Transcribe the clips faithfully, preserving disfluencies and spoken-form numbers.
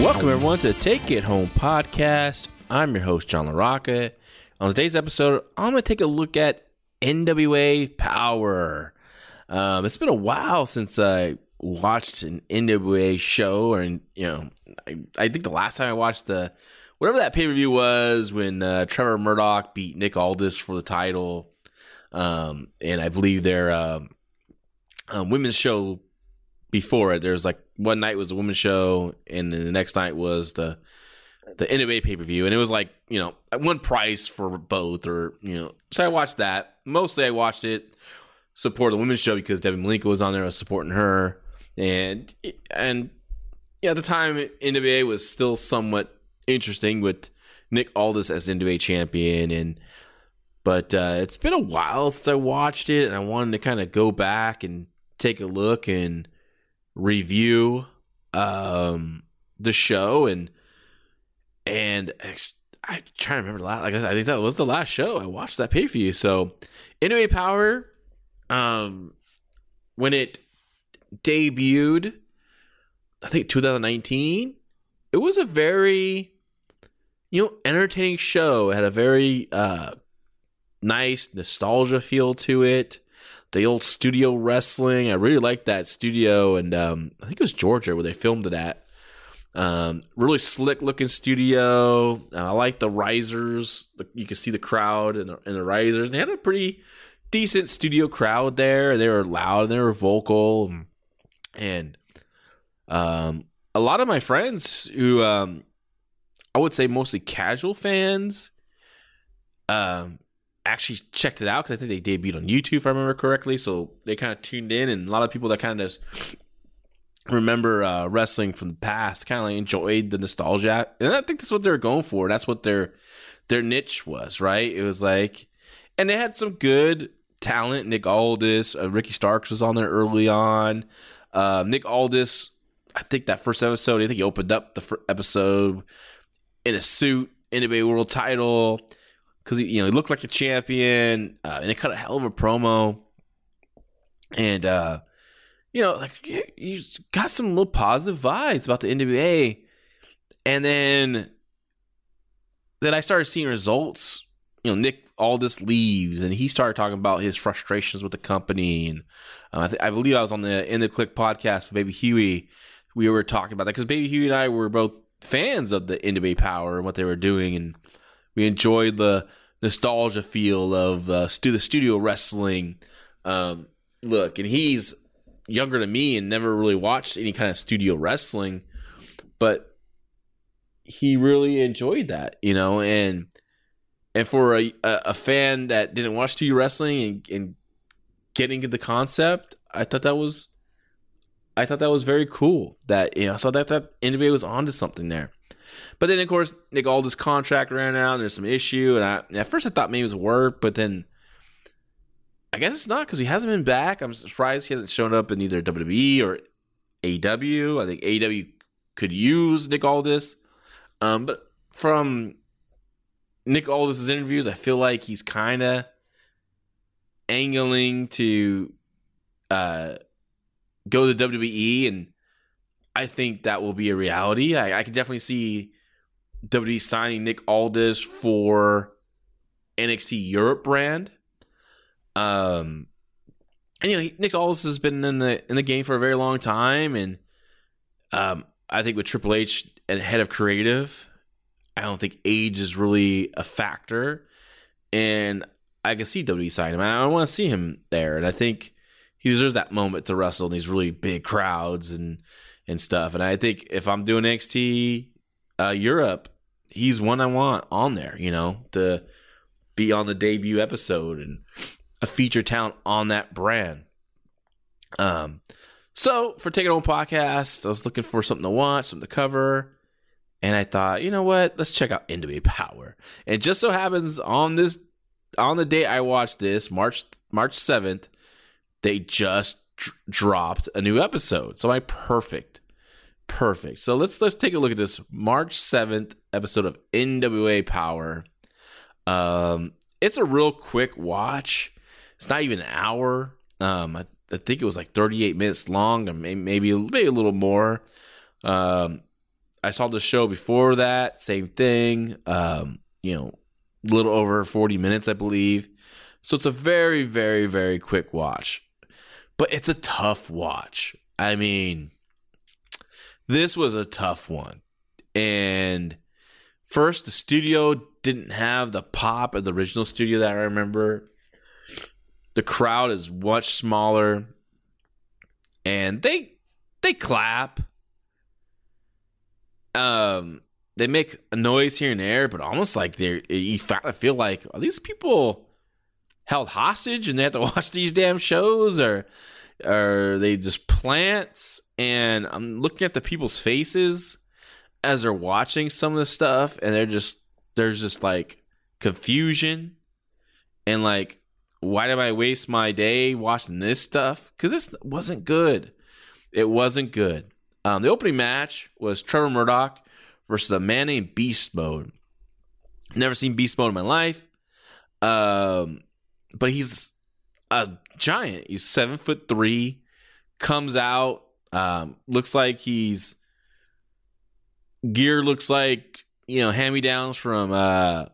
Welcome everyone to the Take It Home Podcast. I'm your host, John LaRocca. On today's episode, I'm going to take a look at N W A Power. Um, it's been a while since I watched an N W A show, or you know, I, I think the last time I watched the whatever that pay-per-view was when uh, Trevor Murdoch beat Nick Aldis for the title, um, and I believe their um, um, women's show. Before it, there was like one night was the women's show, and then the next night was the the N W A pay per view, and it was like you know one price for both, or you know. So I watched that. Mostly, I watched it support the women's show because Debbie Malenko was on there, I was supporting her, and and yeah, at the time N W A was still somewhat interesting with Nick Aldis as N W A champion, and but uh, it's been a while since I watched it, and I wanted to kind of go back and take a look and review um the show and and I try to remember the last, like I said, I think that was the last show I watched that pay-per-view. So N W A Power, um when it debuted, I think twenty nineteen, it was a very you know entertaining show. It had a very uh nice nostalgia feel to it. The old studio wrestling, I really liked that studio, and um, I think it was Georgia where they filmed it at. Um, really slick looking studio. Uh, I like the risers; you could see the crowd and the, and the risers. They had a pretty decent studio crowd there, and they were loud and they were vocal. And um, a lot of my friends who um, I would say mostly casual fans, um. actually checked it out because I think they debuted on YouTube if I remember correctly, so they kind of tuned in, and a lot of people that kind of just remember uh, wrestling from the past kind of like enjoyed the nostalgia, and I think that's what they were going for. That's what their their niche was, right? It was like, and they had some good talent. Nick Aldis, uh, Ricky Starks was on there early on. Uh, Nick Aldis, I think that first episode, I think he opened up the first episode in a suit, N W A World Title. Because you know he looked like a champion, uh, and it cut a hell of a promo, and uh, you know, like you, you got some little positive vibes about the N W A, and then then I started seeing results. You know, Nick Aldis leaves, and he started talking about his frustrations with the company, and uh, I, th- I believe I was on the In the Click podcast with Baby Huey. We were talking about that because Baby Huey and I were both fans of the N W A Power and what they were doing, and we enjoyed the nostalgia feel of uh, stu- the studio wrestling um, look. And he's younger than me and never really watched any kind of studio wrestling, but he really enjoyed that, you know. And and for a, a fan that didn't watch studio wrestling and, and getting into the concept, I thought that was I thought that was very cool. That you know, so that that N W A was onto something there. But then, of course, Nick Aldis' contract ran out, and there's some issue. And, I, and at first I thought maybe it was work, but then I guess it's not because he hasn't been back. I'm surprised he hasn't shown up in either W W E or A E W. I think A E W could use Nick Aldis. Um, but from Nick Aldis' interviews, I feel like he's kind of angling to uh, go to W W E, and I think that will be a reality. I, I could definitely see W W E signing Nick Aldis for N X T Europe brand. Um, and, you know, he, Nick Aldis has been in the in the game for a very long time, and um, I think with Triple H and head of creative, I don't think age is really a factor, and I can see W W E signing him. I want to see him there, and I think he deserves that moment to wrestle in these really big crowds and and stuff. And I think if I'm doing N X T uh, Europe, he's one I want on there, you know, to be on the debut episode and a feature talent on that brand. Um, so for Take It Home Podcast, I was looking for something to watch, something to cover. And I thought, you know what? Let's check out N W A Power. And it just so happens on this, on the day I watched this, March March seventh, they just d- dropped a new episode. So I perfect, perfect. So let's let's take a look at this March seventh episode of N W A Power. Um, it's a real quick watch. It's not even an hour. Um, I, I think it was like thirty-eight minutes long, or maybe maybe, maybe a little more. Um. I saw the show before that, same thing, um, you know, a little over forty minutes, I believe. So it's a very, very, very quick watch, but it's a tough watch. I mean, this was a tough one. And first, the studio didn't have the pop of the original studio that I remember. The crowd is much smaller, and they they clap. Um, they make a noise here and there, but almost like they're, you feel like, are these people held hostage and they have to watch these damn shows, or are they just plants? And I'm looking at the people's faces as they're watching some of this stuff, and they're just, there's just like confusion and like, why did I waste my day watching this stuff? Because this wasn't good. It wasn't good. Um, the opening match was Trevor Murdoch versus a man named Beast Mode. Never seen Beast Mode in my life. Um, but he's a giant. He's seven foot three, comes out, um, looks like he's gear looks like, you know, hand-me-downs from uh,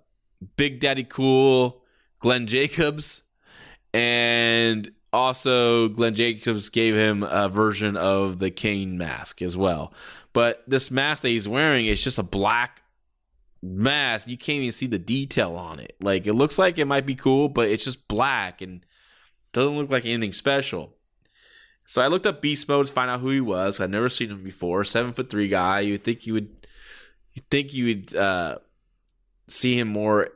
Big Daddy Cool, Glenn Jacobs, and also, Glenn Jacobs gave him a version of the Kane mask as well. But this mask that he's wearing is just a black mask. You can't even see the detail on it. Like, it looks like it might be cool, but it's just black and doesn't look like anything special. So I looked up Beast Mode to find out who he was. I'd never seen him before. Seven foot three guy. You would think you would, you think you would uh, see him more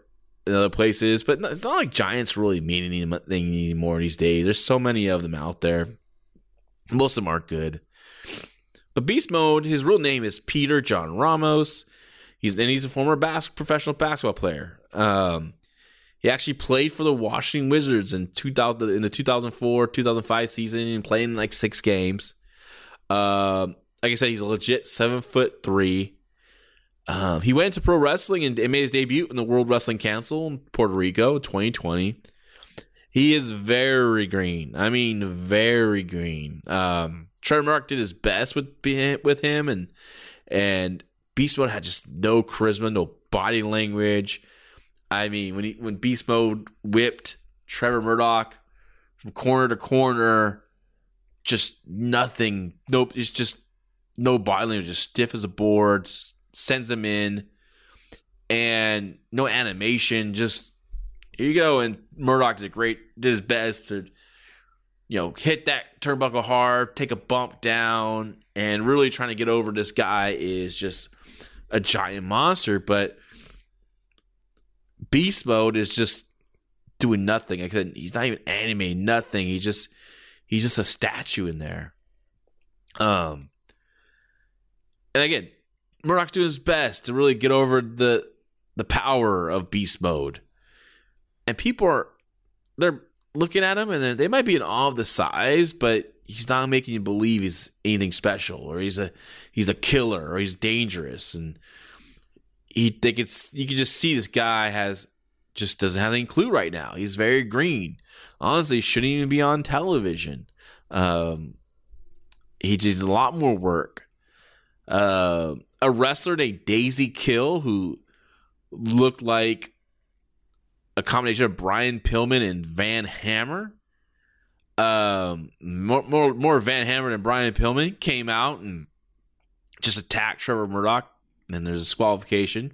in other places, but it's not like giants really mean anything anymore these days. There's so many of them out there. Most of them aren't good. But Beast Mode, his real name is Peter John Ramos. He's and he's a former bas- professional basketball player. Um, he actually played for the Washington Wizards in two thousand in the two thousand four two thousand five season and played in like six games. Um, like I said, he's a legit seven foot three. Um, he went into pro wrestling and made his debut in the World Wrestling Council in Puerto Rico in twenty twenty. He is very green. I mean, very green. Um, Trevor Murdoch did his best with with him, and and Beast Mode had just no charisma, no body language. I mean, when he, when Beast Mode whipped Trevor Murdoch from corner to corner, just nothing. Nope, it's just no body language. Just stiff as a board. Just sends him in, and no animation, just here you go. And Murdoch did great, did his best to, you know, hit that turnbuckle hard, take a bump down, and really trying to get over this guy is just a giant monster. But Beast Mode is just doing nothing. I couldn't, he's not even animating nothing. He just, he's just a statue in there. Um, and again, Murdoch's doing his best to really get over the the power of Beast Mode. And people are, they're looking at him, and they might be in awe of the size, but he's not making you believe he's anything special, or he's a he's a killer, or he's dangerous. And he they could, you can just see this guy has just doesn't have any clue right now. He's very green. Honestly, shouldn't even be on television. Um, he just a lot more work. Uh, a wrestler named Daisy Kill, who looked like a combination of Brian Pillman and Van Hammer. Um, more, more, more Van Hammer than Brian Pillman came out and just attacked Trevor Murdoch. And there's a disqualification.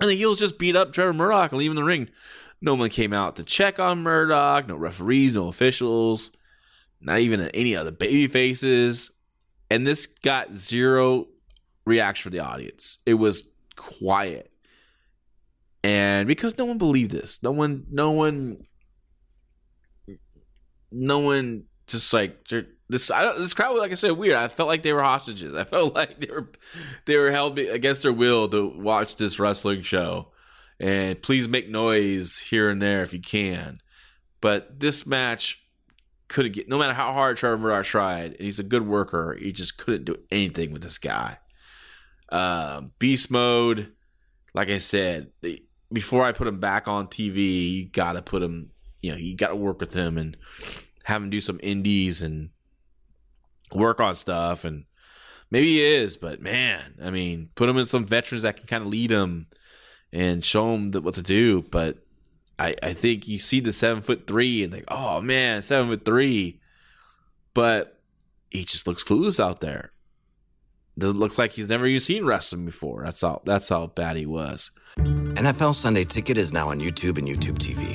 And the heels just beat up Trevor Murdoch and leave him in the ring. No one came out to check on Murdoch. No referees, no officials, not even any of the baby faces. And this got zero reaction from the audience. It was quiet. And because no one believed this, no one, no one, no one just like this. I don't, this crowd was, like I said, weird. I felt like they were hostages. I felt like they were, they were held against their will to watch this wrestling show. And please make noise here and there if you can. But this match couldn't get, no matter how hard Trevor Murdoch tried, and he's a good worker, he just couldn't do anything with this guy. Uh, Beast Mode, like I said, they, before I put him back on T V, you got to put him, you know, you got to work with him and have him do some indies and work on stuff. And maybe he is, but man, I mean, put him in some veterans that can kind of lead him and show him what to do. But I, I think you see the seven foot three and like, oh man, seven foot three. But he just looks clueless out there. It looks like he's never even seen wrestling before. That's how, that's how bad he was. N F L Sunday Ticket is now on YouTube and YouTube T V,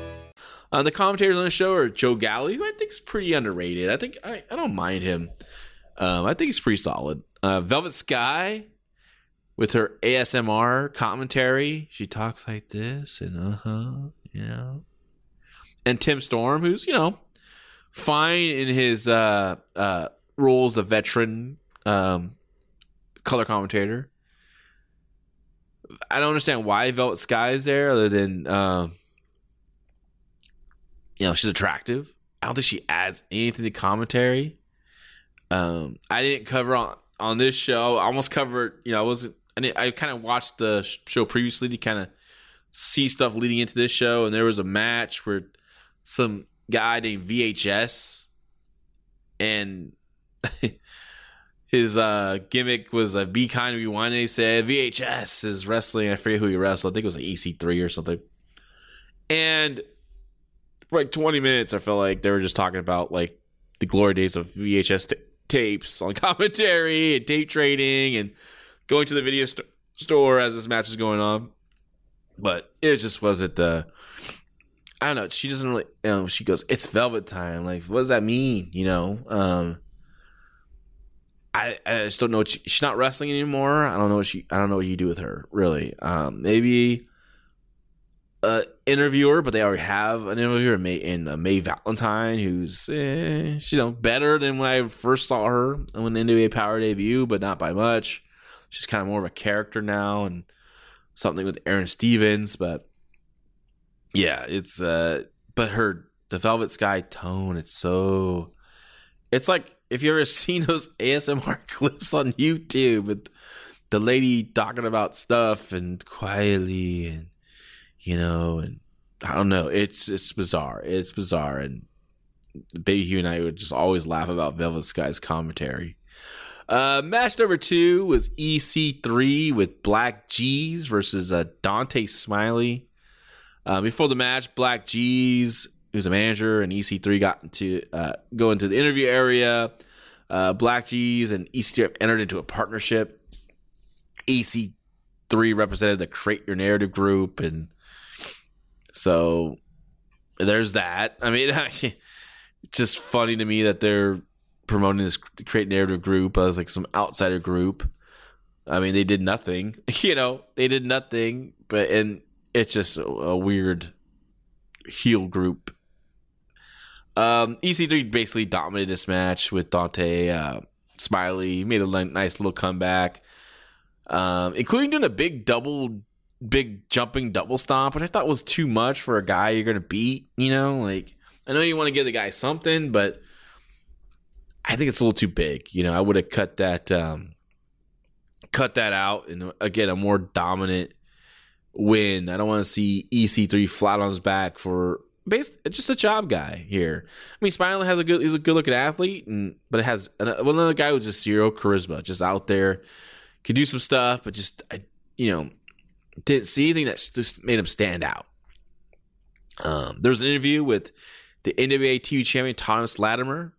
Uh, the commentators on the show are Joe Galli, who I think is pretty underrated. I think I, I don't mind him. Um, I think he's pretty solid. Uh, Velvet Sky with her A S M R commentary. She talks like this and uh-huh, you know. And Tim Storm, who's, you know, fine in his uh, uh, roles of veteran um, color commentator. I don't understand why Velvet Sky is there other than... Uh, You know, she's attractive. I don't think she adds anything to commentary. Um, I didn't cover on, on this show. I almost covered, you know, I wasn't, I, didn't, I kind of watched the show previously to kind of see stuff leading into this show. And there was a match where some guy named V H S and his uh, gimmick was a be kind, rewind. They said V H S is wrestling. I forget who he wrestled. I think it was like E C three or something. And for like twenty minutes, I felt like they were just talking about like the glory days of V H S t- tapes on commentary and tape trading and going to the video st- store as this match is going on. But it just wasn't, uh, I don't know. She doesn't really, you know, she goes, it's Velvet time. Like, what does that mean? You know, um, I, I just don't know. What she, she's not wrestling anymore. I don't know what she, I don't know what you do with her really. Um, maybe, Uh, interviewer, but they already have an interviewer in May, in, uh, May Valentine, who's eh, she's, you know, better than when I first saw her when the N W A Power debut, but not by much. She's kind of more of a character now, and something with Aaron Stevens, but yeah, it's uh, but her the Velvet Sky tone, it's so, it's like if you ever seen those A S M R clips on YouTube with the lady talking about stuff and quietly and. You know, and I don't know. It's it's bizarre. It's bizarre, and Baby Huey and I would just always laugh about Velvet Sky's commentary. Uh, match number two was E C three with Black G's versus uh, Dante Smiley. Uh, before the match, Black G's, who's a manager, and E C three got into uh, go into the interview area. Uh, Black G's and E C three have entered into a partnership. E C three represented the Create Your Narrative group, and so there's that. I mean, it's just funny to me that they're promoting this Create Narrative group as like some outsider group. I mean, they did nothing, you know, they did nothing, but, and it's just a, a weird heel group. Um, E C three basically dominated this match with Dante, uh, Smiley, made a nice little comeback, um, including doing a big double, big jumping double stomp, which I thought was too much for a guy you're going to beat, you know, like, I know you want to give the guy something, but I think it's a little too big. You know, I would have cut that, um, cut that out and again a more dominant win. I don't want to see E C three flat on his back for based just a job guy here. I mean, Smiley has a good he's a good looking athlete, and but it has another guy with just zero charisma, just out there, could do some stuff, but just I you know didn't see anything that just made him stand out. Um, there was an interview with the N W A T V champion Thomas Latimer.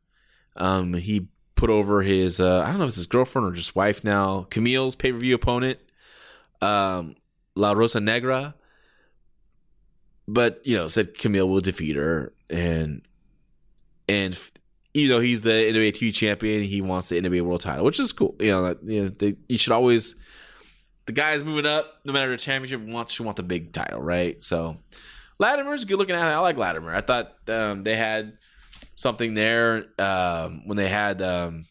Um, he. Put over his, uh, I don't know if it's his girlfriend or just wife now, Camille's pay-per-view opponent, um, La Rosa Negra. But, you know, said Camille will defeat her. And, and you know, he's the N W A T V champion. He wants the N W A world title, which is cool. You know, that, you know, they, you should always, the guys moving up, no matter the championship, wants you want the big title, right? So, Latimer's good looking at it. I like Latimer. I thought um, they had something there um, when they had um,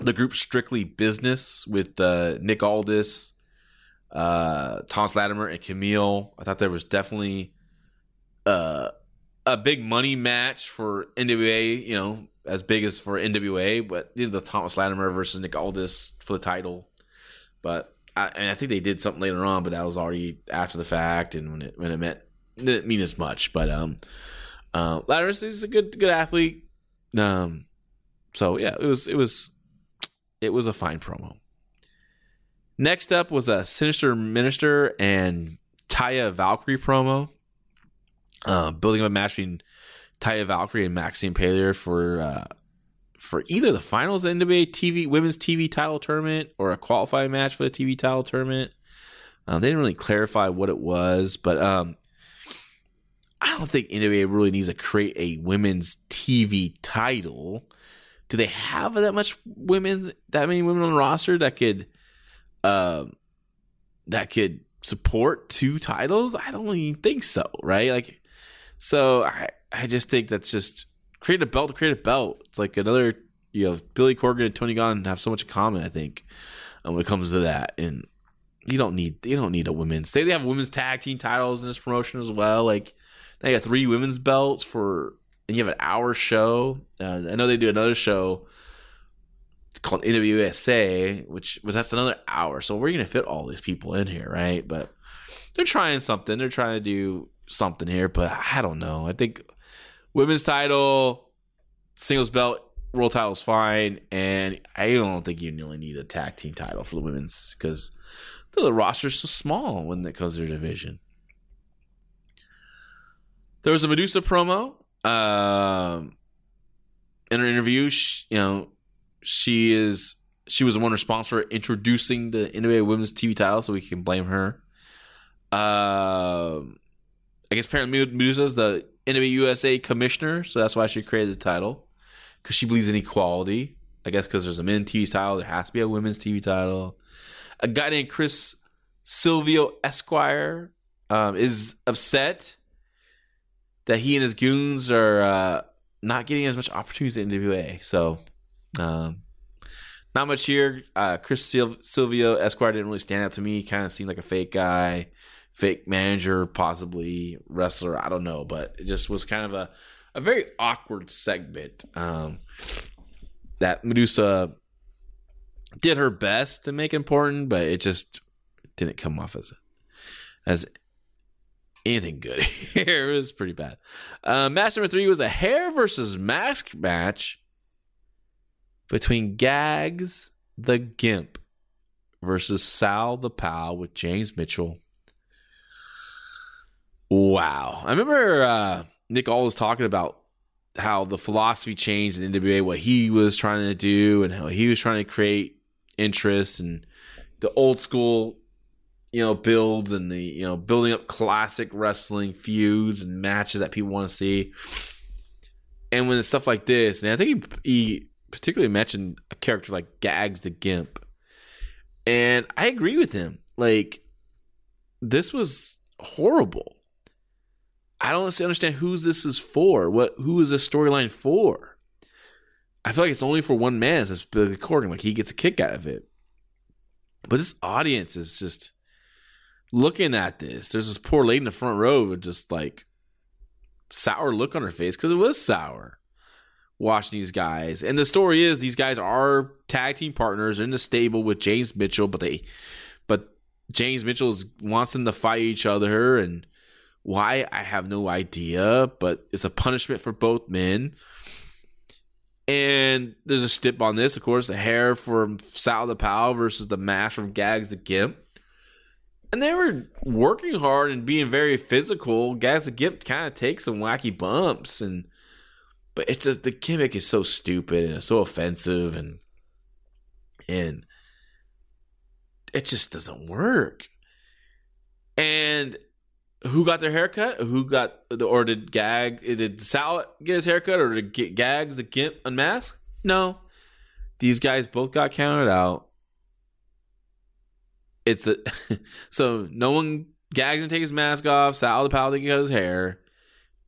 the group Strictly Business with uh, Nick Aldis, uh, Thomas Latimer, and Kamille. I thought there was definitely uh, a big money match for N W A, you know, as big as for N W A, but you know, the Thomas Latimer versus Nick Aldis for the title. But I, and I think they did something later on, but that was already after the fact, and when it when it meant it didn't mean as much, but um. Uh, Ladders is a good good athlete, um, so yeah, it was it was it was a fine promo. Next up was a Sinister Minister and Taya Valkyrie promo, uh, building up a match between Taya Valkyrie and Maxine Payler for uh, for either the finals of the N W A T V Women's T V Title Tournament or a qualifying match for the T V Title Tournament. Uh, they didn't really clarify what it was, but um. I don't think N W A really needs to create a women's T V title. Do they have that much women, that many women on the roster that could, uh, that could support two titles? I don't even think so, right? Like, so I, I just think that's just create a belt to create a belt. It's like another, you know, Billy Corgan and Tony Khan have so much in common, I think, when it comes to that. And you don't need, you don't need a women's. Say they have women's tag team titles in this promotion as well, like. Now you got three women's belts for, and you have an hour show. Uh, I know they do another show called N W S A, which was that's another hour. So we're gonna fit all these people in here, right? But they're trying something. They're trying to do something here, but I don't know. I think women's title, singles belt, world title is fine, and I don't think you really need a tag team title for the women's because the roster's so small when it comes to their division. There was a Medusa promo. Uh, in her interview, she, you know, she is she was the one responsible for introducing the N W A Women's T V title, so we can blame her. Uh, I guess apparently Medusa is the N W A U S A commissioner, so that's why she created the title, because she believes in equality. I guess because there's a men's T V title, there has to be a women's T V title. A guy named Chris Silvio Esquire um, is upset that he and his goons are uh, not getting as much opportunities in N W A. So, um, not much here. Uh, Chris Sil- Silvio Esquire didn't really stand out to me. He kind of seemed like a fake guy, fake manager, possibly wrestler. I don't know. But it just was kind of a, a very awkward segment. Um, that Medusa did her best to make important, but it just didn't come off as as. anything good here. It was pretty bad. Uh, match number three was a hair versus mask match between Gags the Gimp versus Sal the Pal with James Mitchell. Wow. I remember uh, Nick Aldis talking about how the philosophy changed in N W A, what he was trying to do and how he was trying to create interest and the old school you know, builds and the, you know, building up classic wrestling feuds and matches that people want to see. And when it's stuff like this, and I think he, he particularly mentioned a character like Gags the Gimp. And I agree with him. Like, this was horrible. I don't understand who this is for. What? Who is this storyline for? I feel like it's only for one man that's recording. Like, he gets a kick out of it. But this audience is just looking at this. There's this poor lady in the front row with just, like, sour look on her face because it was sour watching these guys. And the story is these guys are tag team partners in the stable with James Mitchell, but they, but James Mitchell wants them to fight each other, and why, I have no idea, but it's a punishment for both men. And there's a stip on this, of course, the hair from Sal the Pal versus the mask from Gags the Gimp. And they were working hard and being very physical. Gags the Gimp kind of takes some wacky bumps, and but it's just, the gimmick is so stupid and it's so offensive, and and it just doesn't work. And who got their haircut? Who got the, or did Gag? Did Sal get his haircut, or did Gags the Gimp unmask? No, these guys both got counted out. It's a so no one Gags didn't take his mask off. Sal the Pal didn't get his hair.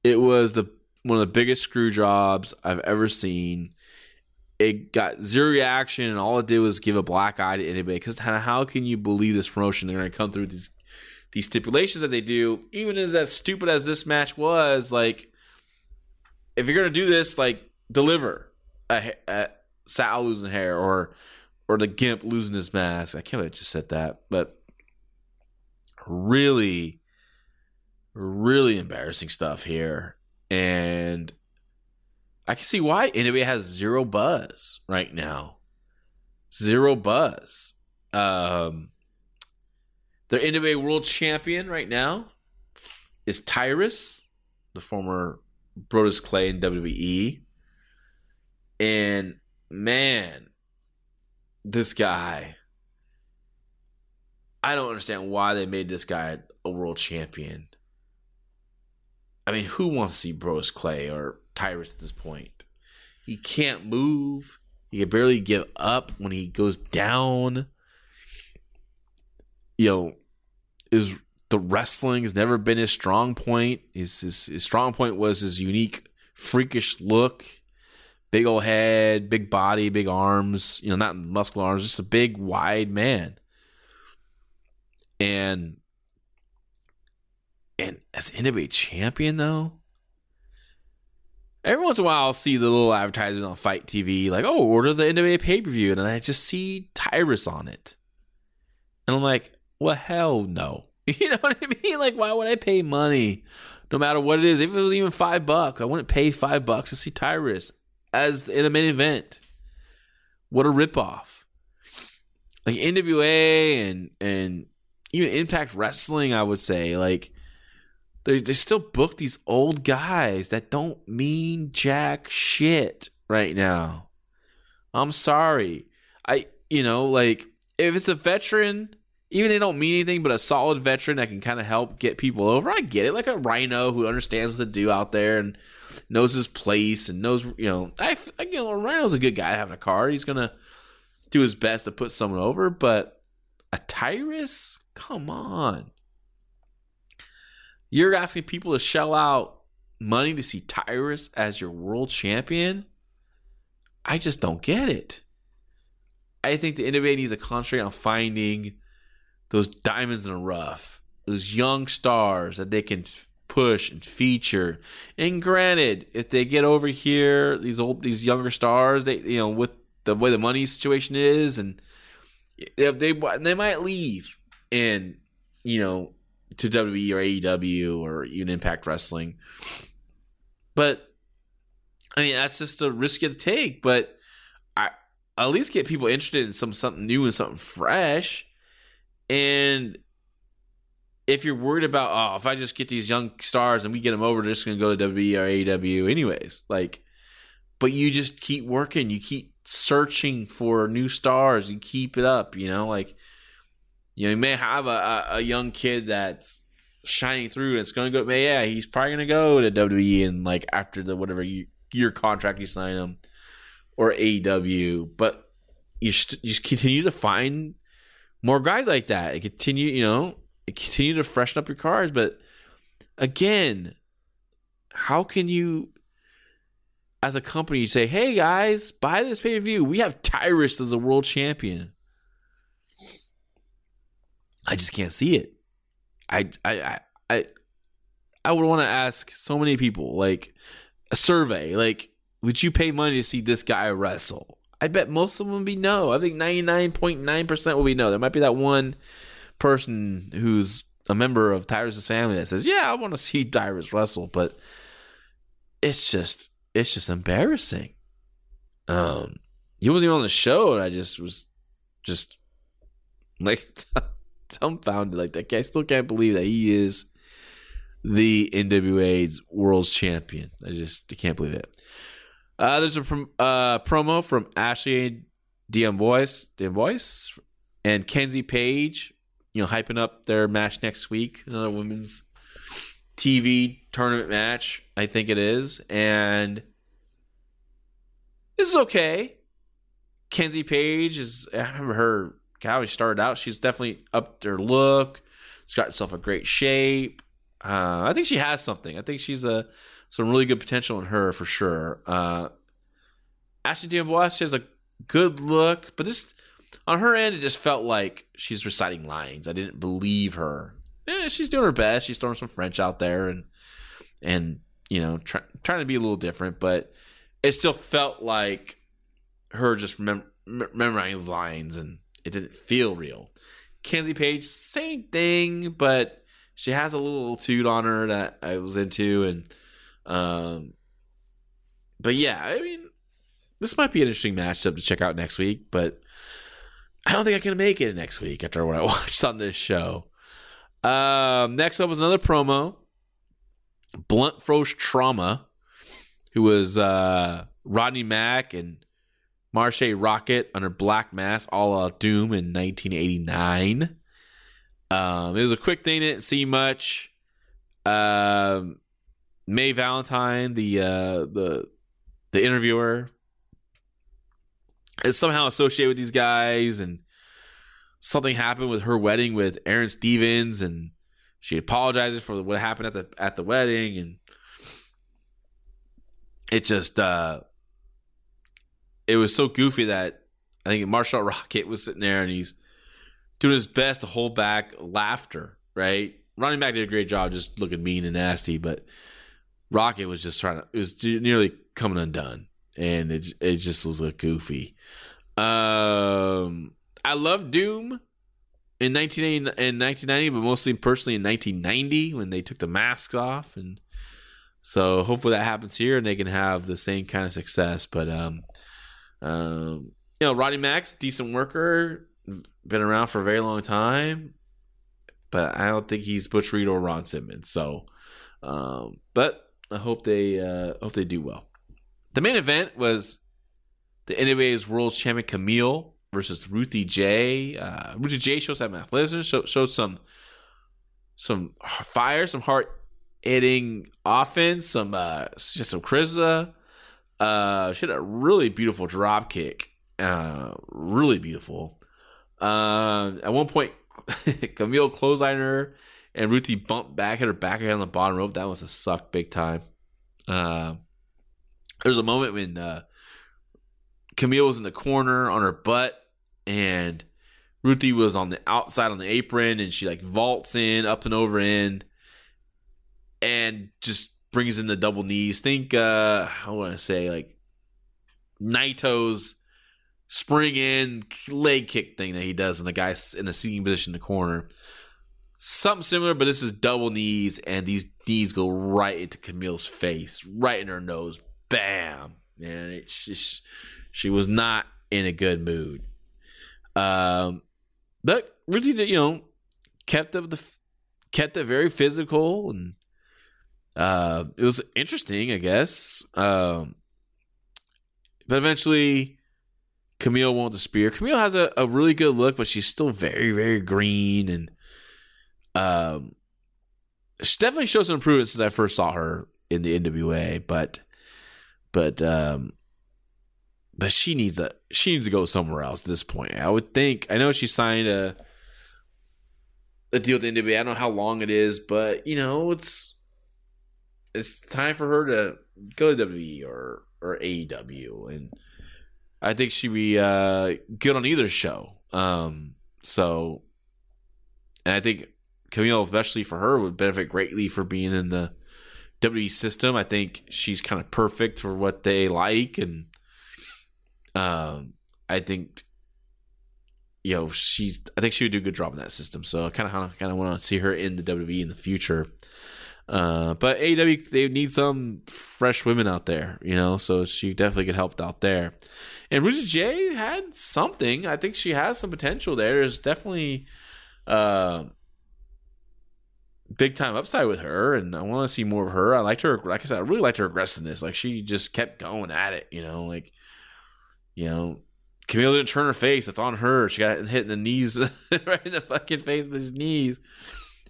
It was the one of the biggest screw jobs I've ever seen. It got zero reaction, and all it did was give a black eye to anybody. Because how can you believe this promotion? They're going to come through these. These stipulations that they do, even as, as stupid as this match was, like, if you're going to do this, like, deliver a, a Sal losing hair or or the Gimp losing his mask. I can't believe I just said that, but really, really embarrassing stuff here. And I can see why N W A has zero buzz right now. Zero buzz. Um... Their N W A World Champion right now is Tyrus, the former Brodus Clay in W W E. And, man, this guy, I don't understand why they made this guy a world champion. I mean, who wants to see Brodus Clay or Tyrus at this point? He can't move. He can barely give up when he goes down. You know, is the wrestling has never been his strong point. His, his his strong point was his unique freakish look, big old head, big body, big arms. You know, not muscular arms, just a big wide man. And and as N W A champion though, every once in a while I'll see the little advertisement on Fight T V, like, oh, order the N W A pay per view, and I just see Tyrus on it, and I'm like, well, hell no. You know what I mean? Like, why would I pay money? No matter what it is. If it was even five bucks, I wouldn't pay five bucks to see Tyrus as in a main event. What a ripoff. Like N W A and and even Impact Wrestling, I would say, like, they they still book these old guys that don't mean jack shit right now. I'm sorry. I you know, like, if it's a veteran, even they don't mean anything, but a solid veteran that can kind of help get people over, I get it. Like a Rhino who understands what to do out there and knows his place and knows, you know, I, I you know, Rhino's a good guy having a car. He's going to do his best to put someone over, but a Tyrus? Come on. You're asking people to shell out money to see Tyrus as your world champion? I just don't get it. I think the N W A needs to concentrate on finding those diamonds in the rough, those young stars that they can push and feature. And granted, if they get over here, these old, these younger stars, they, you know, with the way the money situation is, and they they, they might leave, and you know, to W W E or A E W or even Impact Wrestling. But I mean, that's just a risk you have to take, but. At least get people interested in some something new and something fresh. And if you're worried about, oh, if I just get these young stars and we get them over, they're just going to go to W W E or A E W anyways. Like, but you just keep working. You keep searching for new stars. You keep it up, you know? Like, You know, you may have a, a, a young kid that's shining through and it's going to go, man, yeah, he's probably going to go to W W E and like after the whatever you, your contract you sign him or A E W, but you st- you continue to find more guys like that. It continue, you know, it continue to freshen up your cars, but again, how can you as a company you say, hey guys, buy this pay-per-view. We have Tyrus as a world champion. I just can't see it. I I I I would want to ask so many people, like a survey, like, would you pay money to see this guy wrestle? I bet most of them would be no. I think ninety-nine point nine percent will be no. There might be that one person who's a member of Tyrus' family that says, yeah, I want to see Tyrus wrestle, but it's just it's just embarrassing. Um, he wasn't even on the show, and I just was just like dumbfounded, like that guy. I still can't believe that he is the N W A's world champion. I just I can't believe it. Uh, there's a prom- uh, promo from Ashley D'Amboise, D'Amboise and Kenzie Page, you know, hyping up their match next week. Another women's T V tournament match, I think it is. And this is okay. Kenzie Page is, I remember her, how she started out. She's definitely upped her look. She's got herself a great shape. Uh, I think she has something. I think she's a some really good potential in her for sure. Uh, Ashley D'Amboise, she has a good look, but this on her end, it just felt like she's reciting lines. I didn't believe her. Yeah, she's doing her best. She's throwing some French out there and and you know try, trying to be a little different, but it still felt like her just mem- memorizing lines and it didn't feel real. Kenzie Page, same thing, but she has a little toot on her that I was into, and um, but yeah, I mean, this might be an interesting matchup to check out next week. But I don't think I can make it next week after what I watched on this show. Um, next up was another promo, Blunt Force Trauma, who was uh, Rodney Mack and Marche Rocket under Black Mask, a la Doom in nineteen eighty-nine. Um, it was a quick thing. Didn't see much. Um, Mae Valentine, the uh, the the interviewer, is somehow associated with these guys, and something happened with her wedding with Aaron Stevens, and she apologizes for what happened at the at the wedding, and it just. Uh, It was so goofy that I think Marshall Rocket was sitting there and he's doing his best to hold back laughter, right? Ronnie Mack did a great job just looking mean and nasty, but Rocket was just trying to, it was nearly coming undone. And it it just was like goofy. Um, I love Doom in nineteen eighty and nineteen ninety, but mostly personally in nineteen ninety when they took the masks off. And so hopefully that happens here and they can have the same kind of success. But, um, Um, you know, Roddy Max, decent worker, been around for a very long time, but I don't think he's Butch Reed or Ron Simmons. So, um, but I hope they uh, hope they do well. The main event was the N W A's World Champion Camille versus Ruthie J. Uh, Ruthie J showed some athleticism, showed, showed some some fire, some heart hitting offense, some uh, just some charisma. Uh, she had a really beautiful drop kick. Uh, really beautiful. Uh, at one point, Camille clotheslined her, and Ruthie bumped back at her back on the bottom rope. That was a suck big time. Uh, there was a moment when uh, Camille was in the corner on her butt, and Ruthie was on the outside on the apron, and she like vaults in, up and over in, and just brings in the double knees. Think, uh, I want to say, like Naito's spring in leg kick thing that he does when the guy's in a seating position in the corner. Something similar, but this is double knees, and these knees go right into Camille's face, right in her nose. Bam! Man, it, she, she was not in a good mood. Um, but Ruthie, you know, kept up the kept it very physical and. Uh, it was interesting, I guess. Um, but eventually Camille went with the spear. Camille has a, a really good look, but she's still very, very green. And um, she definitely showed some improvement since I first saw her in the N W A. But but um, but she needs a she needs to go somewhere else at this point. I would think. I know she signed a a deal with the N W A. I don't know how long it is, but you know, it's it's time for her to go to W W E or or A E W, and I think she'd be uh, good on either show. Um, so, and I think Camille, especially for her, would benefit greatly for being in the W W E system. I think she's kind of perfect for what they like, and um, I think you know she's. I think she would do a good job in that system. So I kind of kind of want to see her in the W W E in the future. Uh, but A E W, they need some fresh women out there, you know, so she definitely could help out there. And Ruja J had something. I think she has some potential there. There's definitely uh, big time upside with her, and I want to see more of her. I liked her. Like I said, I really liked her aggressiveness. Like, she just kept going at it, you know, like, you know, Camille didn't turn her face. That's on her. She got hit in the knees, right in the fucking face of his knees.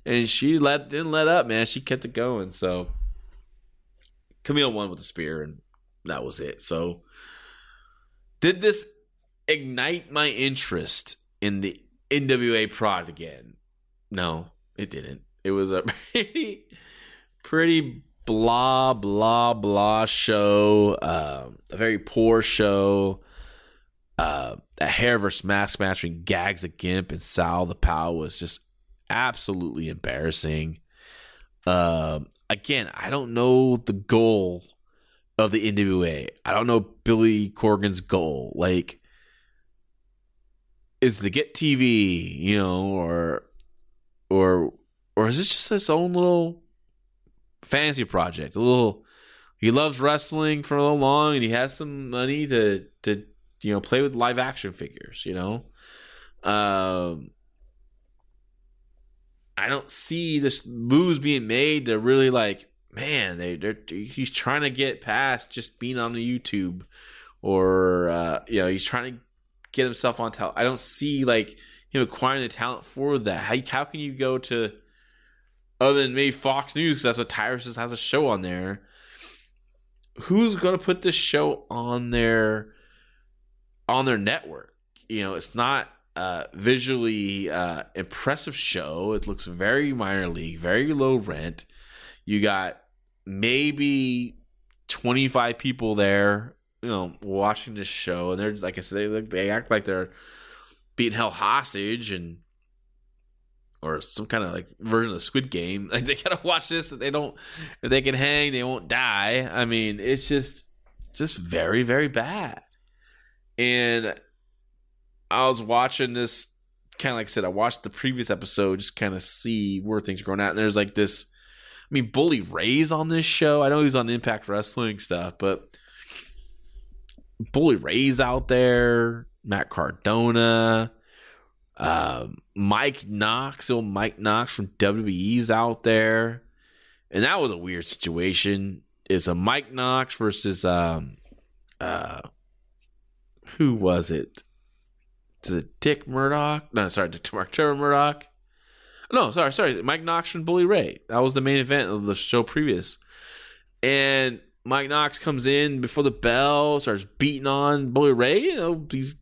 And she let, didn't let up, man. She kept it going. So Camille won with the spear, and that was it. So did this ignite my interest in the N W A prod again? No, it didn't. It was a pretty, pretty blah, blah, blah show. Um, a very poor show. Uh, a hair versus mask match between Gags the Gimp and Sal the Pal was just absolutely embarrassing. Um, again, I don't know the goal of the N W A. I don't know Billy Corgan's goal. Like, is to get T V, you know, or or or is this just his own little fantasy project? A little, he loves wrestling for a little long, and he has some money to to you know play with live action figures, you know. Um. I don't see this moves being made to really like, man, they they're he's trying to get past just being on the YouTube, or uh, you know, he's trying to get himself on talent. I don't see like him acquiring the talent for that. How how can you go to other than maybe Fox News, because that's what Tyrus has a show on there? Who's gonna put this show on their on their network? You know, it's not. Uh, visually uh, impressive show. It looks very minor league, very low rent. You got maybe twenty-five people there, you know, watching this show, and they're just, like I said, they they act like they're being held hostage, and or some kind of like version of Squid Game. Like, they gotta watch this. If they don't, if they can hang, they won't die. I mean, it's just just very, very bad. And I was watching this, kind of like I said, I watched the previous episode just kind of see where things are going out. And there's like this, I mean, Bully Ray's on this show. I know he's on Impact Wrestling stuff, but Bully Ray's out there, Matt Cardona, uh, Mike Knox, old Mike Knox from W W E's out there. And that was a weird situation. It's a Mike Knox versus, um, uh, who was it? Is it Dick Murdoch? No, sorry, Dick Mark Trevor Murdoch. No, sorry, sorry. Mike Knox from Bully Ray. That was the main event of the show previous. And Mike Knox comes in before the bell, starts beating on Bully Ray. You know, he's,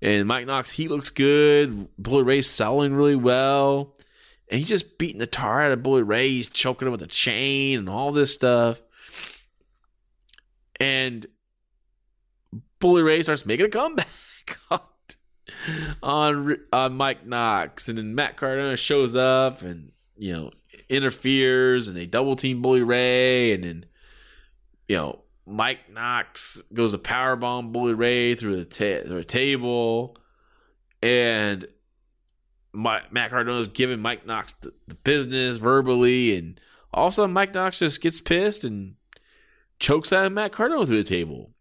and Mike Knox, he looks good. Bully Ray's selling really well. And he's just beating the tar out of Bully Ray. He's choking him with a chain and all this stuff. And Bully Ray starts making a comeback. On on Mike Knox, and then Matt Cardona shows up and you know interferes, and they double team Bully Ray, and then you know Mike Knox goes to powerbomb Bully Ray through the ta- through a table, and my, Matt Cardona's giving Mike Knox the, the business verbally, and also Mike Knox just gets pissed and chokes out Matt Cardona through the table.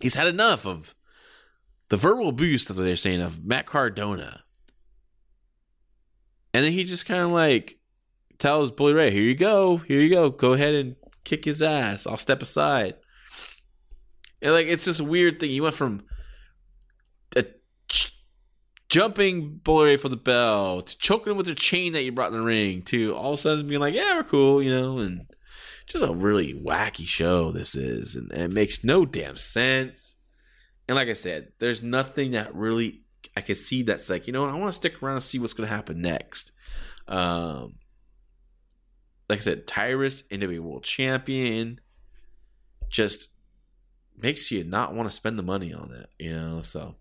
He's had enough of the verbal abuse, that's what they're saying, of Matt Cardona. And then he just kind of like tells Bully Ray, here you go, here you go, go ahead and kick his ass. I'll step aside. And like, it's just a weird thing. You went from jumping Bully Ray for the bell, to choking him with the chain that you brought in the ring, to all of a sudden being like, yeah, we're cool, you know, and just a really wacky show this is, and, and it makes no damn sense. And like I said, there's nothing that really I could see that's like, you know what, I want to stick around and see what's going to happen next. Um, like I said, Tyrus, N W A World Champion, just makes you not want to spend the money on that, you know, so...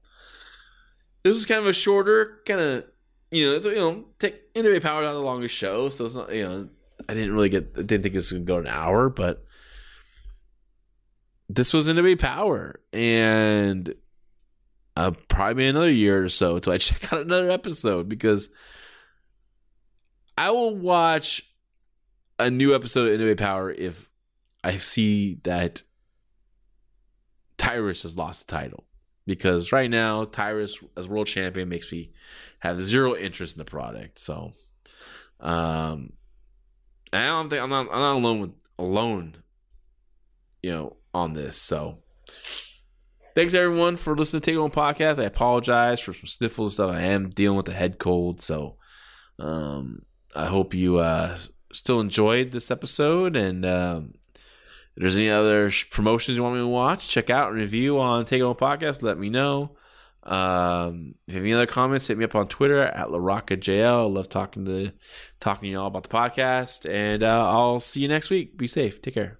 This was kind of a shorter, kind of, you know, it's, you know, take N W A Power out the longest show, so it's not, you know, I didn't really get, I didn't think it was going to go an hour, but this was N W A Power, and uh, probably another year or so until I check out another episode, because I will watch a new episode of N W A Power if I see that Tyrus has lost the title. Because right now, Tyrus as world champion makes me have zero interest in the product. So, um, I don't think I'm not I'm not alone with, alone, you know, on this. So, thanks everyone for listening to Take It Home Podcast. I apologize for some sniffles and stuff. I am dealing with a head cold, so um, I hope you uh, still enjoyed this episode. And um, if there's any other sh- promotions you want me to watch, check out and review on Take It Home Podcast. Let me know. Um, if you have any other comments, hit me up on Twitter at LaRoccaJL. I love talking to talking to y'all about the podcast. And uh, I'll see you next week. Be safe. Take care.